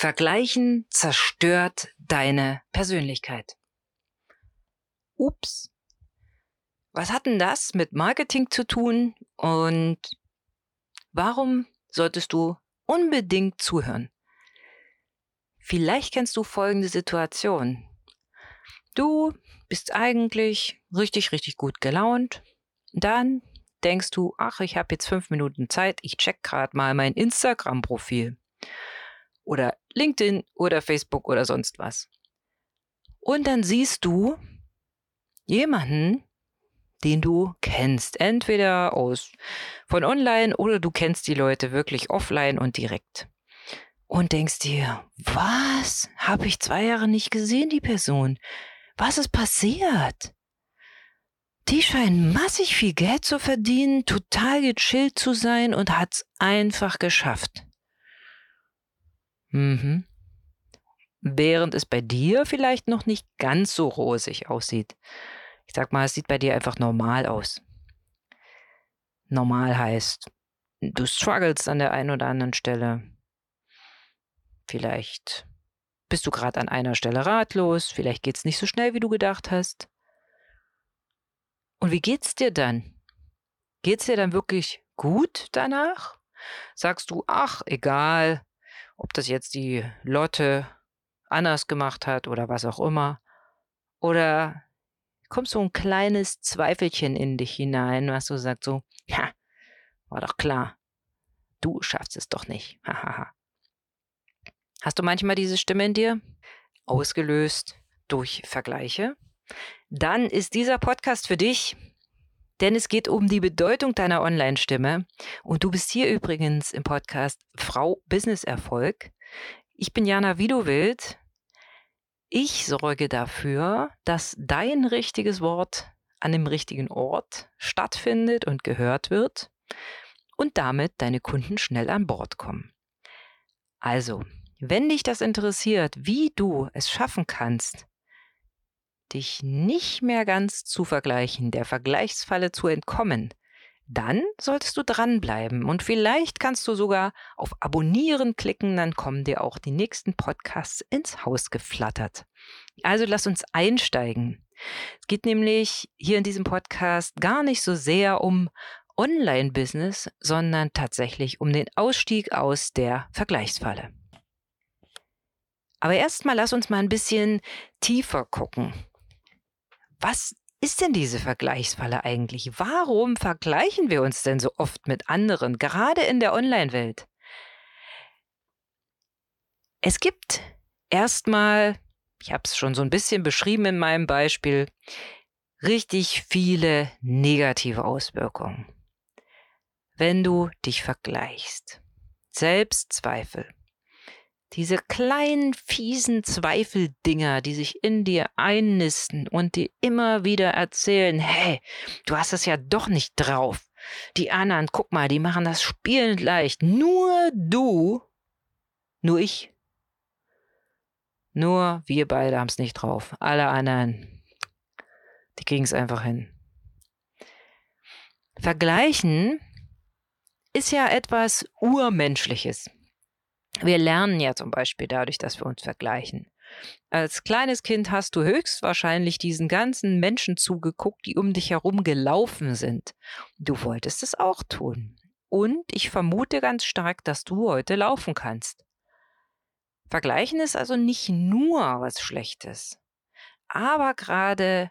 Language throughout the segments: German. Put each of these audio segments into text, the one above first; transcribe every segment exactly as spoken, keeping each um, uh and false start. Vergleichen zerstört deine Persönlichkeit. Ups. Was hat denn das mit Marketing zu tun und warum solltest du unbedingt zuhören? Vielleicht kennst du folgende Situation. Du bist eigentlich richtig, richtig gut gelaunt. Dann denkst du, ach, ich habe jetzt fünf Minuten Zeit, ich check gerade mal mein Instagram-Profil oder LinkedIn oder Facebook oder sonst was. Und dann siehst du jemanden, den du kennst, entweder aus von online oder du kennst die Leute wirklich offline und direkt. Und denkst dir, was? Habe ich zwei Jahre nicht gesehen, die Person? Was ist passiert? Die scheint massig viel Geld zu verdienen, total gechillt zu sein und hat's einfach geschafft. Mhm. Während es bei dir vielleicht noch nicht ganz so rosig aussieht. Ich sag mal, es sieht bei dir einfach normal aus. Normal heißt, du strugglest an der einen oder anderen Stelle. Vielleicht bist du gerade an einer Stelle ratlos, vielleicht geht's nicht so schnell, wie du gedacht hast. Und wie geht's dir dann? Geht's dir dann wirklich gut danach? Sagst du, ach, egal, ob das jetzt die Lotte anders gemacht hat oder was auch immer. Oder kommt so ein kleines Zweifelchen in dich hinein, was du sagst so, ja, war doch klar, du schaffst es doch nicht. Hast du manchmal diese Stimme in dir? Ausgelöst durch Vergleiche? Dann ist dieser Podcast für dich, denn es geht um die Bedeutung deiner Online-Stimme. Und du bist hier übrigens im Podcast Frau Business Erfolg. Ich bin Jana Wieduwilt. Ich sorge dafür, dass dein richtiges Wort an dem richtigen Ort stattfindet und gehört wird und damit deine Kunden schnell an Bord kommen. Also, wenn dich das interessiert, wie du es schaffen kannst, dich nicht mehr ganz zu vergleichen, der Vergleichsfalle zu entkommen, dann solltest du dranbleiben und vielleicht kannst du sogar auf Abonnieren klicken, dann kommen dir auch die nächsten Podcasts ins Haus geflattert. Also lass uns einsteigen. Es geht nämlich hier in diesem Podcast gar nicht so sehr um Online-Business, sondern tatsächlich um den Ausstieg aus der Vergleichsfalle. Aber erstmal lass uns mal ein bisschen tiefer gucken. Was ist denn diese Vergleichsfalle eigentlich? Warum vergleichen wir uns denn so oft mit anderen, gerade in der Online-Welt? Es gibt erstmal, ich habe es schon so ein bisschen beschrieben in meinem Beispiel, richtig viele negative Auswirkungen. Wenn du dich vergleichst, Selbstzweifel. Diese kleinen, fiesen Zweifeldinger, die sich in dir einnisten und die immer wieder erzählen, hey, du hast es ja doch nicht drauf. Die anderen, guck mal, die machen das spielend leicht. Nur du, nur ich, nur wir beide haben es nicht drauf. Alle anderen, die kriegen es einfach hin. Vergleichen ist ja etwas Urmenschliches. Wir lernen ja zum Beispiel dadurch, dass wir uns vergleichen. Als kleines Kind hast du höchstwahrscheinlich diesen ganzen Menschen zugeguckt, die um dich herum gelaufen sind. Du wolltest es auch tun. Und ich vermute ganz stark, dass du heute laufen kannst. Vergleichen ist also nicht nur was Schlechtes. Aber gerade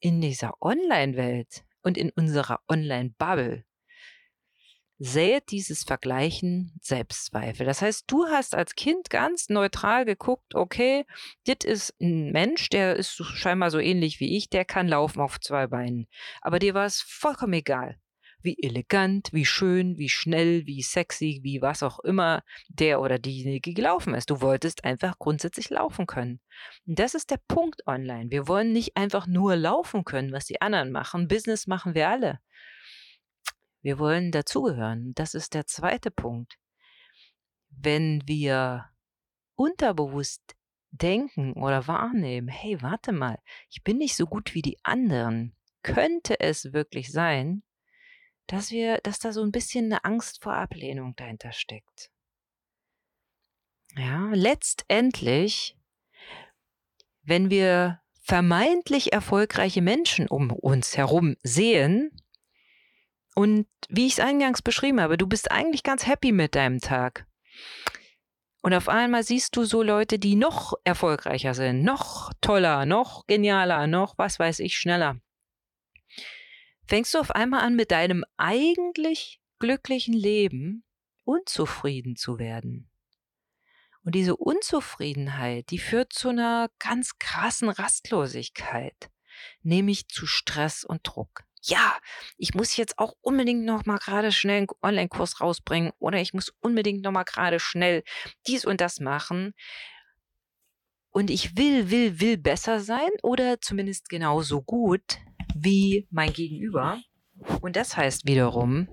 in dieser Online-Welt und in unserer Online-Bubble sät dieses Vergleichen Selbstzweifel. Das heißt, du hast als Kind ganz neutral geguckt, okay, dit ist ein Mensch, der ist scheinbar so ähnlich wie ich, der kann laufen auf zwei Beinen. Aber dir war es vollkommen egal, wie elegant, wie schön, wie schnell, wie sexy, wie was auch immer der oder diejenige gelaufen ist. Du wolltest einfach grundsätzlich laufen können. Und das ist der Punkt online. Wir wollen nicht einfach nur laufen können, was die anderen machen. Business machen wir alle. Wir wollen dazugehören. Das ist der zweite Punkt. Wenn wir unterbewusst denken oder wahrnehmen, hey, warte mal, ich bin nicht so gut wie die anderen, könnte es wirklich sein, dass wir, dass da so ein bisschen eine Angst vor Ablehnung dahinter steckt. Ja, letztendlich, wenn wir vermeintlich erfolgreiche Menschen um uns herum sehen und wie ich es eingangs beschrieben habe, du bist eigentlich ganz happy mit deinem Tag. Und auf einmal siehst du so Leute, die noch erfolgreicher sind, noch toller, noch genialer, noch was weiß ich, schneller. Fängst du auf einmal an, mit deinem eigentlich glücklichen Leben unzufrieden zu werden. Und diese Unzufriedenheit, die führt zu einer ganz krassen Rastlosigkeit, nämlich zu Stress und Druck. Ja, ich muss jetzt auch unbedingt nochmal gerade schnell einen Online-Kurs rausbringen oder ich muss unbedingt nochmal gerade schnell dies und das machen. Und ich will, will, will besser sein oder zumindest genauso gut wie mein Gegenüber. Und das heißt wiederum,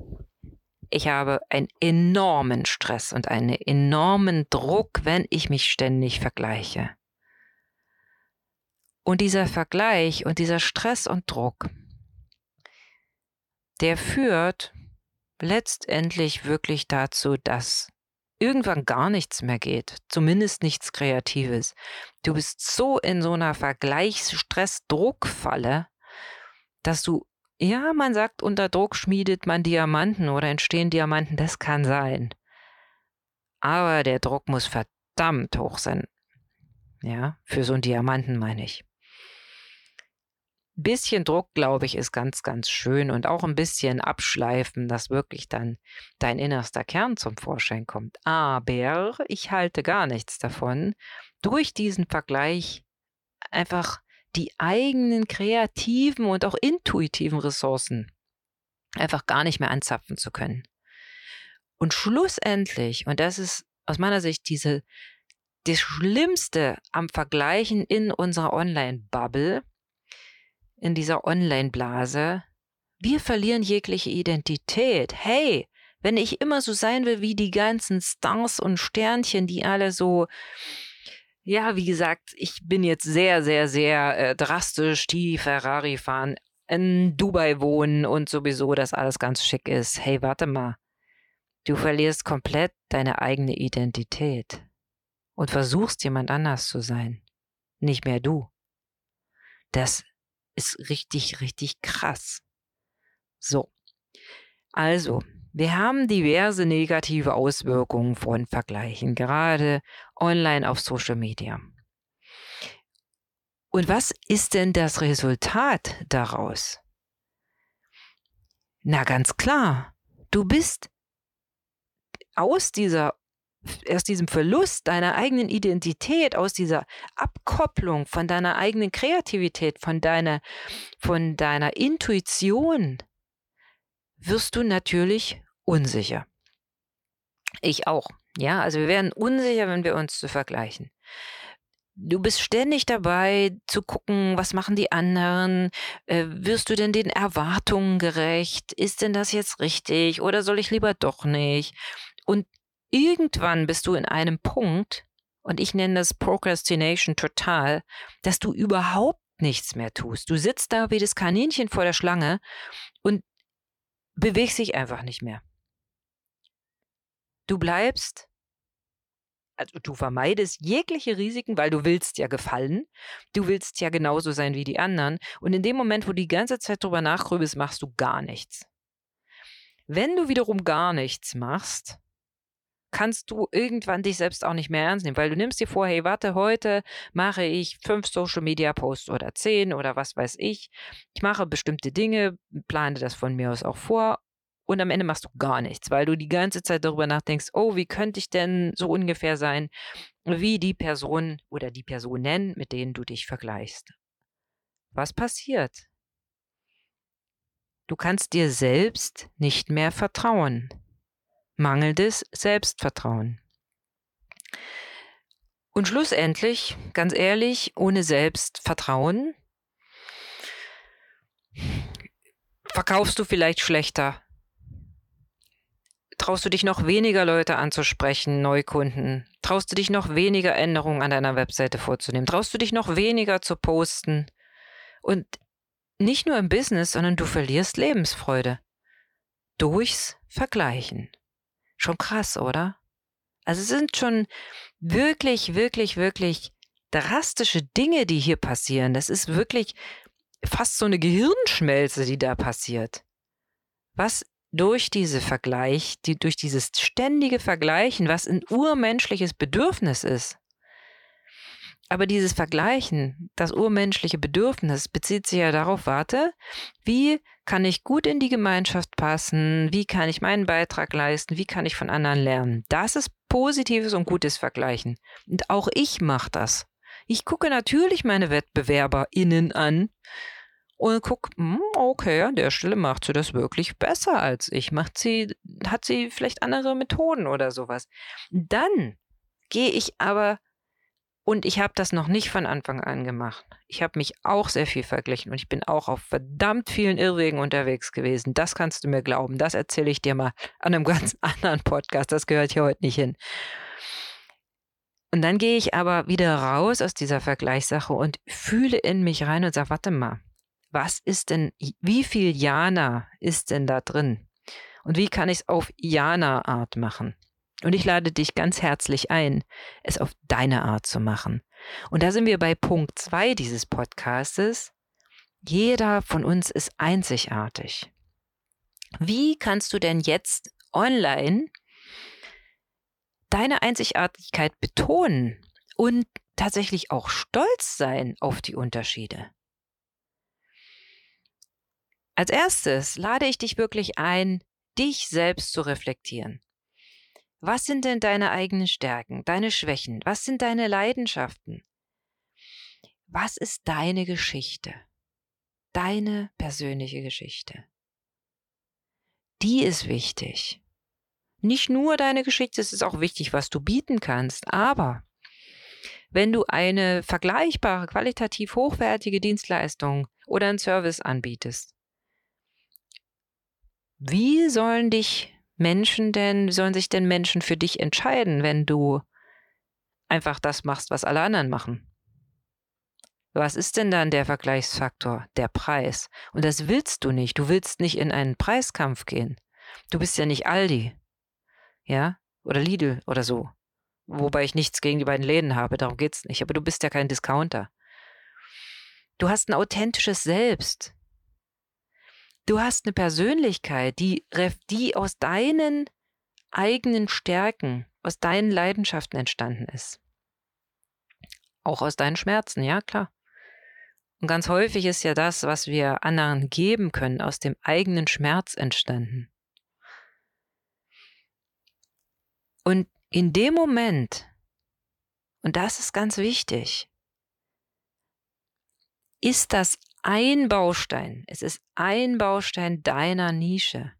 ich habe einen enormen Stress und einen enormen Druck, wenn ich mich ständig vergleiche. Und dieser Vergleich und dieser Stress und Druck, der führt letztendlich wirklich dazu, dass irgendwann gar nichts mehr geht, zumindest nichts Kreatives. Du bist so in so einer Vergleichs-Stress-Druck-Falle, dass du, ja, man sagt, unter Druck schmiedet man Diamanten oder entstehen Diamanten, das kann sein. Aber der Druck muss verdammt hoch sein. Ja, für so einen Diamanten meine ich. Bisschen Druck, glaube ich, ist ganz, ganz schön und auch ein bisschen abschleifen, dass wirklich dann dein innerster Kern zum Vorschein kommt. Aber ich halte gar nichts davon, durch diesen Vergleich einfach die eigenen kreativen und auch intuitiven Ressourcen einfach gar nicht mehr anzapfen zu können. Und schlussendlich, und das ist aus meiner Sicht diese, das Schlimmste am Vergleichen in unserer Online-Bubble, in dieser Online-Blase, wir verlieren jegliche Identität. Hey, wenn ich immer so sein will wie die ganzen Stars und Sternchen, die alle so, ja, wie gesagt, ich bin jetzt sehr, sehr, sehr äh, drastisch, die Ferrari fahren, in Dubai wohnen und sowieso, dass alles ganz schick ist. Hey, warte mal, du verlierst komplett deine eigene Identität und versuchst, jemand anders zu sein. Nicht mehr du. Das ist richtig, richtig krass. So, also, wir haben diverse negative Auswirkungen von Vergleichen, gerade online auf Social Media. Und was ist denn das Resultat daraus? Na, ganz klar, du bist aus dieser aus diesem Verlust deiner eigenen Identität, aus dieser Abkopplung von deiner eigenen Kreativität, von deiner, von deiner Intuition, wirst du natürlich unsicher. Ich auch. Ja, also wir werden unsicher, wenn wir uns zu vergleichen. Du bist ständig dabei zu gucken, was machen die anderen? Äh, wirst du denn den Erwartungen gerecht? Ist denn das jetzt richtig? Oder soll ich lieber doch nicht? Und irgendwann bist du in einem Punkt, und ich nenne das Procrastination total, dass du überhaupt nichts mehr tust. Du sitzt da wie das Kaninchen vor der Schlange und bewegst dich einfach nicht mehr. Du bleibst, also du vermeidest jegliche Risiken, weil du willst ja gefallen, du willst ja genauso sein wie die anderen. Und in dem Moment, wo du die ganze Zeit drüber nachgrübelst, machst du gar nichts. Wenn du wiederum gar nichts machst, kannst du irgendwann dich selbst auch nicht mehr ernst nehmen, weil du nimmst dir vor, hey, warte, heute mache ich fünf Social-Media-Posts oder zehn oder was weiß ich. Ich mache bestimmte Dinge, plane das von mir aus auch vor und am Ende machst du gar nichts, weil du die ganze Zeit darüber nachdenkst, oh, wie könnte ich denn so ungefähr sein, wie die Person oder die Personen, mit denen du dich vergleichst. Was passiert? Du kannst dir selbst nicht mehr vertrauen. Mangelndes Selbstvertrauen. Und schlussendlich, ganz ehrlich, ohne Selbstvertrauen verkaufst du vielleicht schlechter. Traust du dich noch weniger Leute anzusprechen, Neukunden? Traust du dich noch weniger Änderungen an deiner Webseite vorzunehmen? Traust du dich noch weniger zu posten? Und nicht nur im Business, sondern du verlierst Lebensfreude durchs Vergleichen. Schon krass, oder? Also es sind schon wirklich, wirklich, wirklich drastische Dinge, die hier passieren. Das ist wirklich fast so eine Gehirnschmelze, die da passiert. Was durch diese Vergleich, die, durch dieses ständige Vergleichen, was ein urmenschliches Bedürfnis ist. Aber dieses Vergleichen, das urmenschliche Bedürfnis, bezieht sich ja darauf, warte, wie kann ich gut in die Gemeinschaft passen? Wie kann ich meinen Beitrag leisten? Wie kann ich von anderen lernen? Das ist positives und gutes Vergleichen. Und auch ich mache das. Ich gucke natürlich meine WettbewerberInnen an und gucke, okay, an der Stelle macht sie das wirklich besser als ich. Macht sie, hat sie vielleicht andere Methoden oder sowas. Dann gehe ich aber, und ich habe das noch nicht von Anfang an gemacht. Ich habe mich auch sehr viel verglichen und ich bin auch auf verdammt vielen Irrwegen unterwegs gewesen. Das kannst du mir glauben. Das erzähle ich dir mal an einem ganz anderen Podcast. Das gehört hier heute nicht hin. Und dann gehe ich aber wieder raus aus dieser Vergleichssache und fühle in mich rein und sage, warte mal, was ist denn, wie viel Jana ist denn da drin? Und wie kann ich es auf Jana-Art machen? Und ich lade dich ganz herzlich ein, es auf deine Art zu machen. Und da sind wir bei Punkt zwei dieses Podcastes. Jeder von uns ist einzigartig. Wie kannst du denn jetzt online deine Einzigartigkeit betonen und tatsächlich auch stolz sein auf die Unterschiede? Als erstes lade ich dich wirklich ein, dich selbst zu reflektieren. Was sind denn deine eigenen Stärken, deine Schwächen? Was sind deine Leidenschaften? Was ist deine Geschichte? Deine persönliche Geschichte. Die ist wichtig. Nicht nur deine Geschichte, es ist auch wichtig, was du bieten kannst. Aber wenn du eine vergleichbare, qualitativ hochwertige Dienstleistung oder einen Service anbietest, wie sollen dich Menschen denn, wie sollen sich denn Menschen für dich entscheiden, wenn du einfach das machst, was alle anderen machen? Was ist denn dann der Vergleichsfaktor? Der Preis. Und das willst du nicht. Du willst nicht in einen Preiskampf gehen. Du bist ja nicht Aldi. Ja, oder Lidl oder so. Wobei ich nichts gegen die beiden Läden habe, darum geht's nicht. Aber du bist ja kein Discounter. Du hast ein authentisches Selbst. Du hast eine Persönlichkeit, die, die aus deinen eigenen Stärken, aus deinen Leidenschaften entstanden ist. Auch aus deinen Schmerzen, ja klar. Und ganz häufig ist ja das, was wir anderen geben können, aus dem eigenen Schmerz entstanden. Und in dem Moment, und das ist ganz wichtig, ist das ein Baustein. Es ist ein Baustein deiner Nische.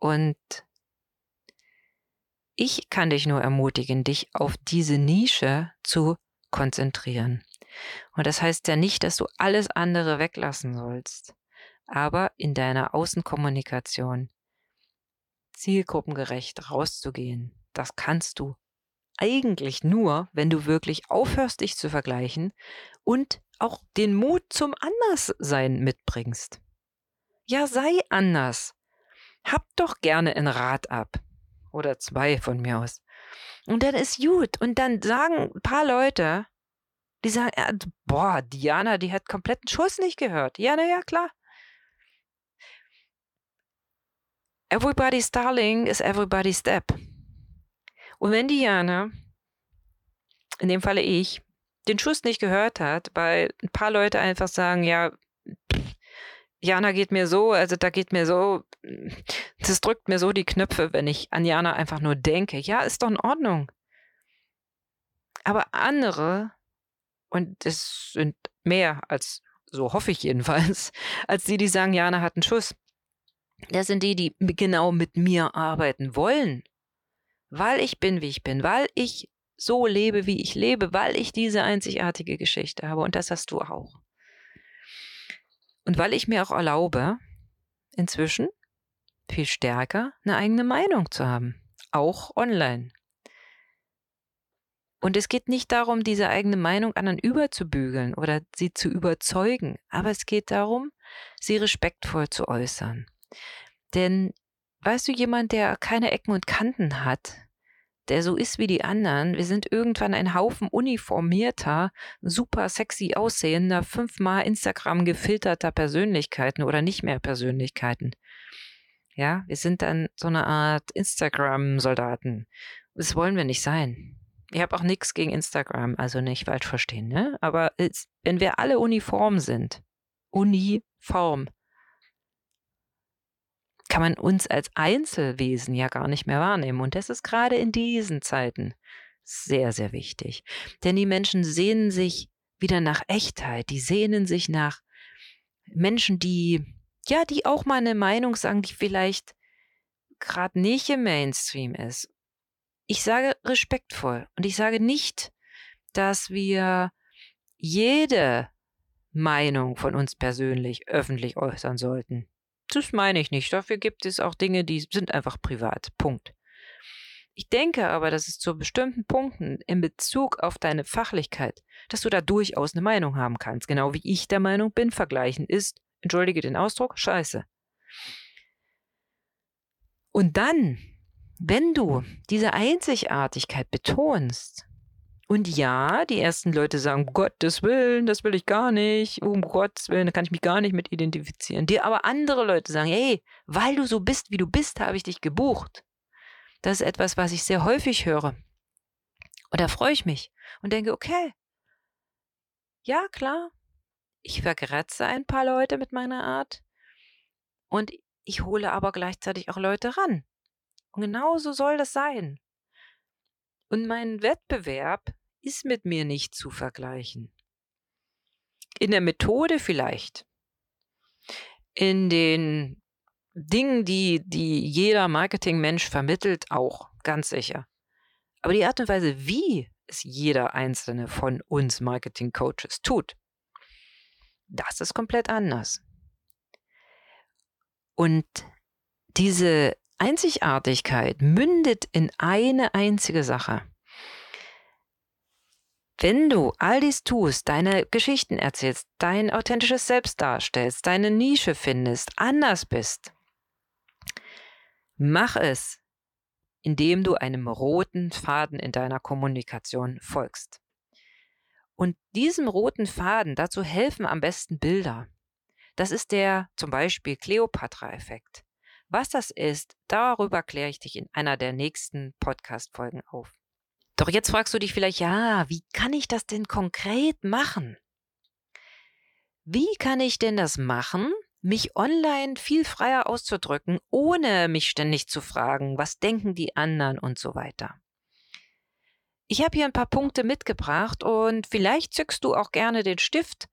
Und ich kann dich nur ermutigen, dich auf diese Nische zu konzentrieren. Und das heißt ja nicht, dass du alles andere weglassen sollst, aber in deiner Außenkommunikation zielgruppengerecht rauszugehen. Das kannst du eigentlich nur, wenn du wirklich aufhörst, dich zu vergleichen und auch den Mut zum Anderssein mitbringst. Ja, sei anders. Hab doch gerne einen Rat ab. Oder zwei von mir aus. Und dann ist gut. Und dann sagen ein paar Leute, die sagen, boah, Diana, die hat kompletten Schuss nicht gehört. Ja, naja, klar. Everybody's darling is everybody's step. Und wenn Diana, in dem Falle ich, den Schuss nicht gehört hat, weil ein paar Leute einfach sagen, ja, Jana geht mir so, also da geht mir so, das drückt mir so die Knöpfe, wenn ich an Jana einfach nur denke. Ja, ist doch in Ordnung. Aber andere, und es sind mehr als, so hoffe ich jedenfalls, als die, die sagen, Jana hat einen Schuss. Das sind die, die genau mit mir arbeiten wollen, weil ich bin, wie ich bin, weil ich so lebe, wie ich lebe, weil ich diese einzigartige Geschichte habe. Und das hast du auch. Und weil ich mir auch erlaube, inzwischen viel stärker eine eigene Meinung zu haben, auch online. Und es geht nicht darum, diese eigene Meinung anderen überzubügeln oder sie zu überzeugen, aber es geht darum, sie respektvoll zu äußern. Denn Weißt du, jemand, der keine Ecken und Kanten hat, der so ist wie die anderen, wir sind irgendwann ein Haufen uniformierter, super sexy aussehender, fünfmal Instagram gefilterter Persönlichkeiten oder nicht mehr Persönlichkeiten. Ja, wir sind dann so eine Art Instagram-Soldaten. Das wollen wir nicht sein. Ich habe auch nichts gegen Instagram, also nicht falsch verstehen, ne? Aber es, wenn wir alle uniform sind, uniform, kann man uns als Einzelwesen ja gar nicht mehr wahrnehmen. Und das ist gerade in diesen Zeiten sehr, sehr wichtig. Denn die Menschen sehnen sich wieder nach Echtheit. Die sehnen sich nach Menschen, die, ja, die auch mal eine Meinung sagen, die vielleicht gerade nicht im Mainstream ist. Ich sage respektvoll und ich sage nicht, dass wir jede Meinung von uns persönlich öffentlich äußern sollten. Das meine ich nicht. Dafür gibt es auch Dinge, die sind einfach privat. Punkt. Ich denke aber, dass es zu bestimmten Punkten in Bezug auf deine Fachlichkeit, dass du da durchaus eine Meinung haben kannst. Genau wie ich der Meinung bin, vergleichen ist, entschuldige den Ausdruck, scheiße. Und dann, wenn du diese Einzigartigkeit betonst, und ja, die ersten Leute sagen, um Gottes Willen, das will ich gar nicht, um Gottes Willen, da kann ich mich gar nicht mit identifizieren. Dir aber andere Leute sagen, hey, weil du so bist, wie du bist, habe ich dich gebucht. Das ist etwas, was ich sehr häufig höre. Und da freue ich mich und denke, okay, ja klar, ich vergrätze ein paar Leute mit meiner Art und ich hole aber gleichzeitig auch Leute ran. Und genau so soll das sein. Und mein Wettbewerb ist mit mir nicht zu vergleichen. In der Methode vielleicht. In den Dingen, die, die jeder Marketingmensch vermittelt, auch, ganz sicher. Aber die Art und Weise, wie es jeder einzelne von uns Marketing-Coaches tut, das ist komplett anders. Und diese Einzigartigkeit mündet in eine einzige Sache. Wenn du all dies tust, deine Geschichten erzählst, dein authentisches Selbst darstellst, deine Nische findest, anders bist, mach es, indem du einem roten Faden in deiner Kommunikation folgst. Und diesem roten Faden, dazu helfen am besten Bilder. Das ist der zum Beispiel Kleopatra-Effekt. Was das ist, darüber kläre ich dich in einer der nächsten Podcast-Folgen auf. Doch jetzt fragst du dich vielleicht, ja, wie kann ich das denn konkret machen? Wie kann ich denn das machen, mich online viel freier auszudrücken, ohne mich ständig zu fragen, was denken die anderen und so weiter? Ich habe hier ein paar Punkte mitgebracht und vielleicht zückst du auch gerne den Stift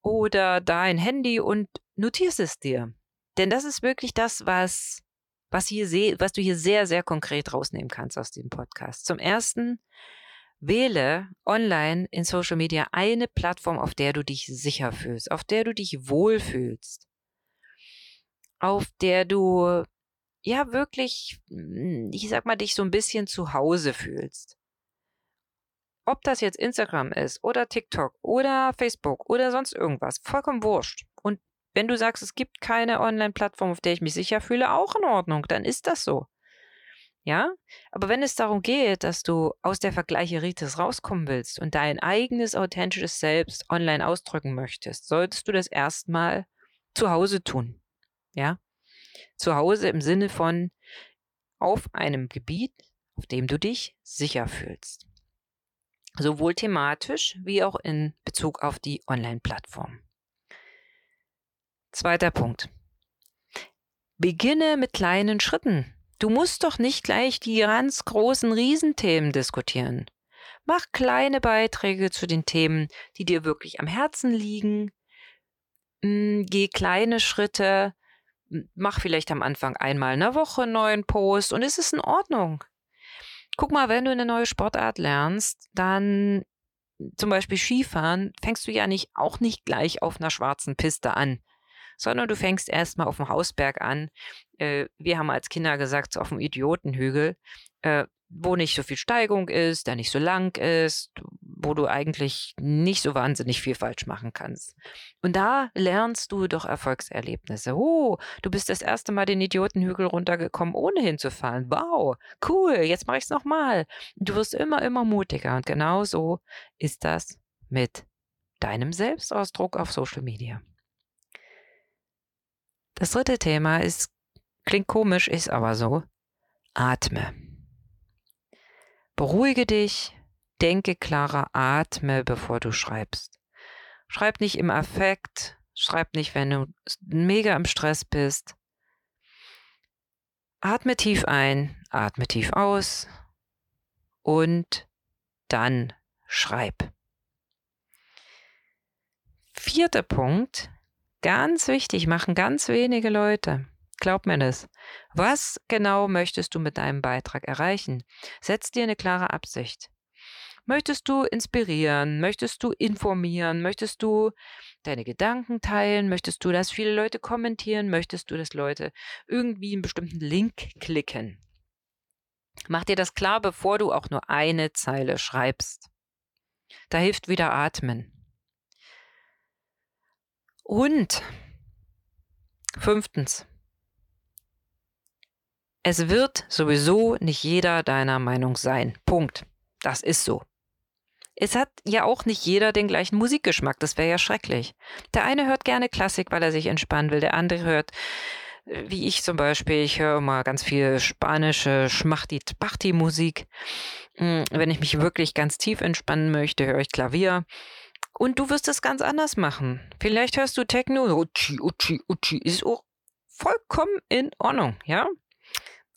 oder dein Handy und notierst es dir. Denn das ist wirklich das, was, was, hier se- was du hier sehr, sehr konkret rausnehmen kannst aus diesem Podcast. Zum Ersten, wähle online in Social Media eine Plattform, auf der du dich sicher fühlst, auf der du dich wohlfühlst, auf der du ja wirklich, ich sag mal, dich so ein bisschen zu Hause fühlst. Ob das jetzt Instagram ist oder TikTok oder Facebook oder sonst irgendwas, vollkommen wurscht. Und wenn du sagst, es gibt keine Online-Plattform, auf der ich mich sicher fühle, auch in Ordnung, dann ist das so. Ja? Aber wenn es darum geht, dass du aus der Vergleicheritis rauskommen willst und dein eigenes authentisches Selbst online ausdrücken möchtest, solltest du das erstmal zu Hause tun. Ja? Zu Hause im Sinne von auf einem Gebiet, auf dem du dich sicher fühlst. Sowohl thematisch wie auch in Bezug auf die Online-Plattform. Zweiter Punkt. Beginne mit kleinen Schritten. Du musst doch nicht gleich die ganz großen Riesenthemen diskutieren. Mach kleine Beiträge zu den Themen, die dir wirklich am Herzen liegen. Geh kleine Schritte. Mach vielleicht am Anfang einmal in der Woche einen neuen Post und es ist in Ordnung. Guck mal, wenn du eine neue Sportart lernst, dann zum Beispiel Skifahren, fängst du ja nicht auch nicht gleich auf einer schwarzen Piste an. Sondern du fängst erstmal auf dem Hausberg an. Wir haben als Kinder gesagt, auf dem Idiotenhügel, wo nicht so viel Steigung ist, der nicht so lang ist, wo du eigentlich nicht so wahnsinnig viel falsch machen kannst. Und da lernst du doch Erfolgserlebnisse. Oh, du bist das erste Mal den Idiotenhügel runtergekommen, ohne hinzufallen. Wow, cool, jetzt mache ich es nochmal. Du wirst immer, immer mutiger. Und genau so ist das mit deinem Selbstausdruck auf Social Media. Das dritte Thema ist, klingt komisch, ist aber so, atme. Beruhige dich, denke klarer, atme, bevor du schreibst. Schreib nicht im Affekt, schreib nicht, wenn du mega im Stress bist. Atme tief ein, atme tief aus und dann schreib. Vierter Punkt, ganz wichtig, machen ganz wenige Leute. Glaub mir das. Was genau möchtest du mit deinem Beitrag erreichen? Setz dir eine klare Absicht. Möchtest du inspirieren? Möchtest du informieren? Möchtest du deine Gedanken teilen? Möchtest du, dass viele Leute kommentieren? Möchtest du, dass Leute irgendwie einen bestimmten Link klicken? Mach dir das klar, bevor du auch nur eine Zeile schreibst. Da hilft wieder Atmen. Und fünftens, es wird sowieso nicht jeder deiner Meinung sein. Punkt. Das ist so. Es hat ja auch nicht jeder den gleichen Musikgeschmack. Das wäre ja schrecklich. Der eine hört gerne Klassik, weil er sich entspannen will. Der andere hört, wie ich zum Beispiel, ich höre immer ganz viel spanische Schmachti-Bachti-Musik. Wenn ich mich wirklich ganz tief entspannen möchte, höre ich Klavier. Und du wirst es ganz anders machen. Vielleicht hörst du Techno, Utschi, Utschi, Utschi, ist auch vollkommen in Ordnung, ja?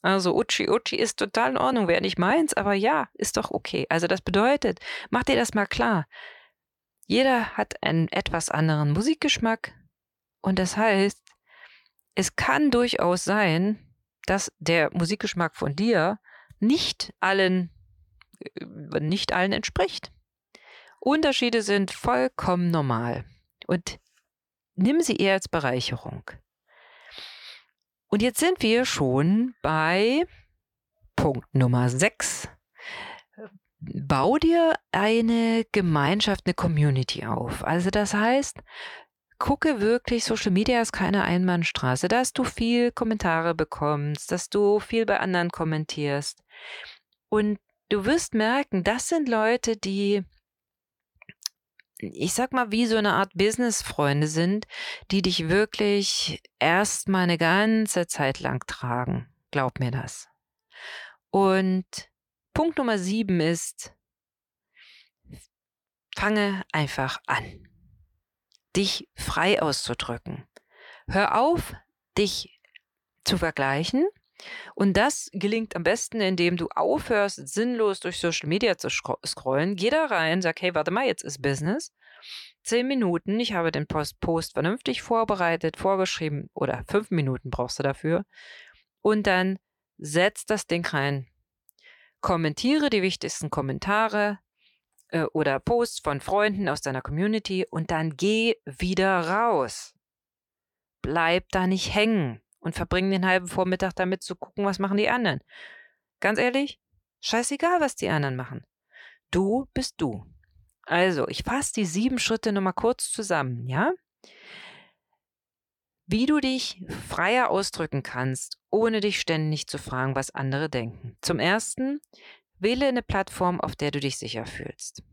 Also Utschi, Utschi ist total in Ordnung, wäre nicht meins, aber ja, ist doch okay. Also das bedeutet, mach dir das mal klar. Jeder hat einen etwas anderen Musikgeschmack und das heißt, es kann durchaus sein, dass der Musikgeschmack von dir nicht allen, nicht allen entspricht. Unterschiede sind vollkommen normal und nimm sie eher als Bereicherung. Und jetzt sind wir schon bei Punkt Nummer sechs. Bau dir eine Gemeinschaft, eine Community auf. Also das heißt, gucke wirklich, Social Media ist keine Einbahnstraße, dass du viel Kommentare bekommst, dass du viel bei anderen kommentierst. Und du wirst merken, das sind Leute, die, ich sag mal, wie so eine Art Business-Freunde sind, die dich wirklich erst mal eine ganze Zeit lang tragen. Glaub mir das. Und Punkt Nummer sieben ist, fange einfach an, dich frei auszudrücken. Hör auf, dich zu vergleichen. Und das gelingt am besten, indem du aufhörst, sinnlos durch Social Media zu scrollen. Geh da rein, sag, hey, warte mal, jetzt ist Business. Zehn Minuten, ich habe den Post, Post vernünftig vorbereitet, vorgeschrieben oder fünf Minuten brauchst du dafür. Und dann setz das Ding rein. Kommentiere die wichtigsten Kommentare äh, oder Posts von Freunden aus deiner Community und dann geh wieder raus. Bleib da nicht hängen und verbringen den halben Vormittag damit zu gucken, was machen die anderen. Ganz ehrlich, scheißegal, was die anderen machen. Du bist du. Also, ich fasse die sieben Schritte nochmal kurz zusammen, ja? Wie du dich freier ausdrücken kannst, ohne dich ständig zu fragen, was andere denken. Zum Ersten, wähle eine Plattform, auf der du dich sicher fühlst.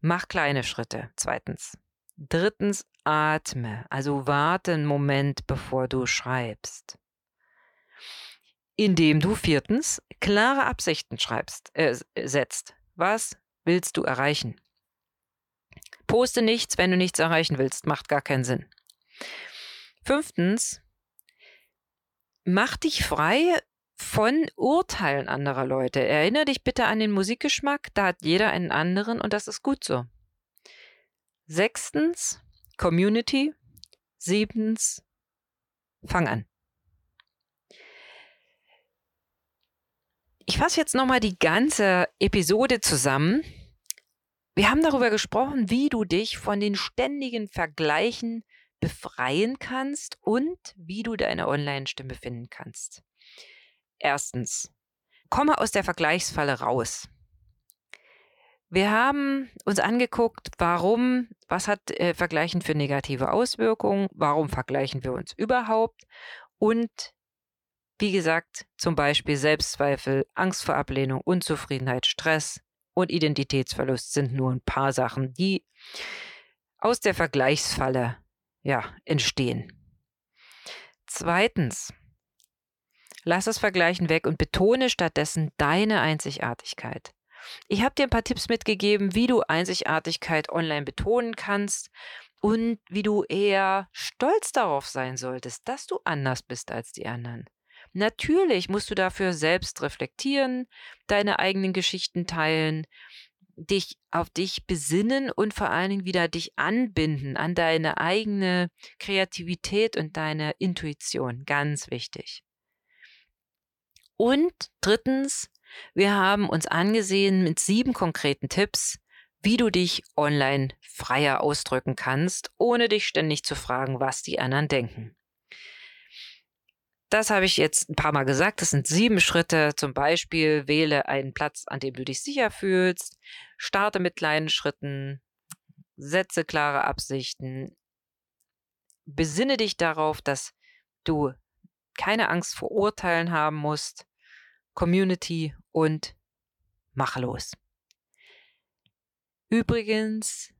Mach kleine Schritte. Zweitens. Drittens, atme, also warte einen Moment, bevor du schreibst. Indem du viertens klare Absichten schreibst, äh, setzt. Was willst du erreichen? Poste nichts, wenn du nichts erreichen willst, macht gar keinen Sinn. Fünftens, mach dich frei von Urteilen anderer Leute. Erinnere dich bitte an den Musikgeschmack, da hat jeder einen anderen und das ist gut so. Sechstens, Community. Siebtens, fang an. Ich fasse jetzt nochmal die ganze Episode zusammen. Wir haben darüber gesprochen, wie du dich von den ständigen Vergleichen befreien kannst und wie du deine Online-Stimme finden kannst. Erstens, komme aus der Vergleichsfalle raus. Wir haben uns angeguckt, warum, was hat äh, Vergleichen für negative Auswirkungen, warum vergleichen wir uns überhaupt und wie gesagt, zum Beispiel Selbstzweifel, Angst vor Ablehnung, Unzufriedenheit, Stress und Identitätsverlust sind nur ein paar Sachen, die aus der Vergleichsfalle ja, entstehen. Zweitens, lass das Vergleichen weg und betone stattdessen deine Einzigartigkeit. Ich habe dir ein paar Tipps mitgegeben, wie du Einzigartigkeit online betonen kannst und wie du eher stolz darauf sein solltest, dass du anders bist als die anderen. Natürlich musst du dafür selbst reflektieren, deine eigenen Geschichten teilen, dich auf dich besinnen und vor allen Dingen wieder dich anbinden an deine eigene Kreativität und deine Intuition. Ganz wichtig. Und drittens, wir haben uns angesehen mit sieben konkreten Tipps, wie du dich online freier ausdrücken kannst, ohne dich ständig zu fragen, was die anderen denken. Das habe ich jetzt ein paar Mal gesagt. Das sind sieben Schritte. Zum Beispiel wähle einen Platz, an dem du dich sicher fühlst. Starte mit kleinen Schritten. Setze klare Absichten. Besinne dich darauf, dass du keine Angst vor Urteilen haben musst. Community und mach los. Übrigens,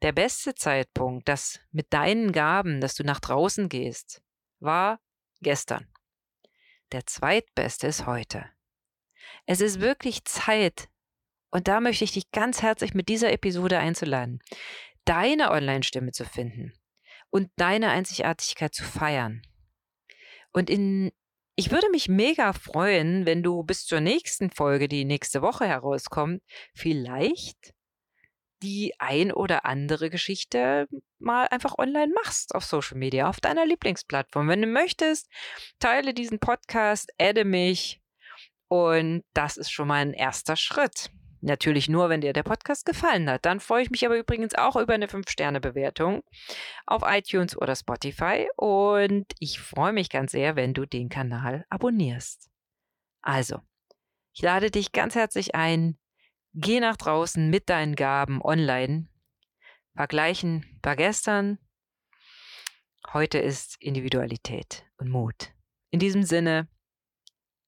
der beste Zeitpunkt, dass mit deinen Gaben, dass du nach draußen gehst, war gestern. Der zweitbeste ist heute. Es ist wirklich Zeit, und da möchte ich dich ganz herzlich mit dieser Episode einzuladen, deine Online-Stimme zu finden und deine Einzigartigkeit zu feiern. Und in Ich würde mich mega freuen, wenn du bis zur nächsten Folge, die nächste Woche herauskommt, vielleicht die ein oder andere Geschichte mal einfach online machst auf Social Media, auf deiner Lieblingsplattform. Wenn du möchtest, teile diesen Podcast, adde mich und das ist schon mal ein erster Schritt. Natürlich nur, wenn dir der Podcast gefallen hat. Dann freue ich mich aber übrigens auch über eine fünf Sterne Bewertung auf iTunes oder Spotify und ich freue mich ganz sehr, wenn du den Kanal abonnierst. Also, ich lade dich ganz herzlich ein, geh nach draußen mit deinen Gaben online. Vergleichen war gestern. Heute ist Individualität und Mut. In diesem Sinne,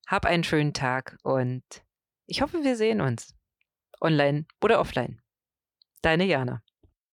hab einen schönen Tag und ich hoffe, wir sehen uns. Online oder offline. Deine Jana.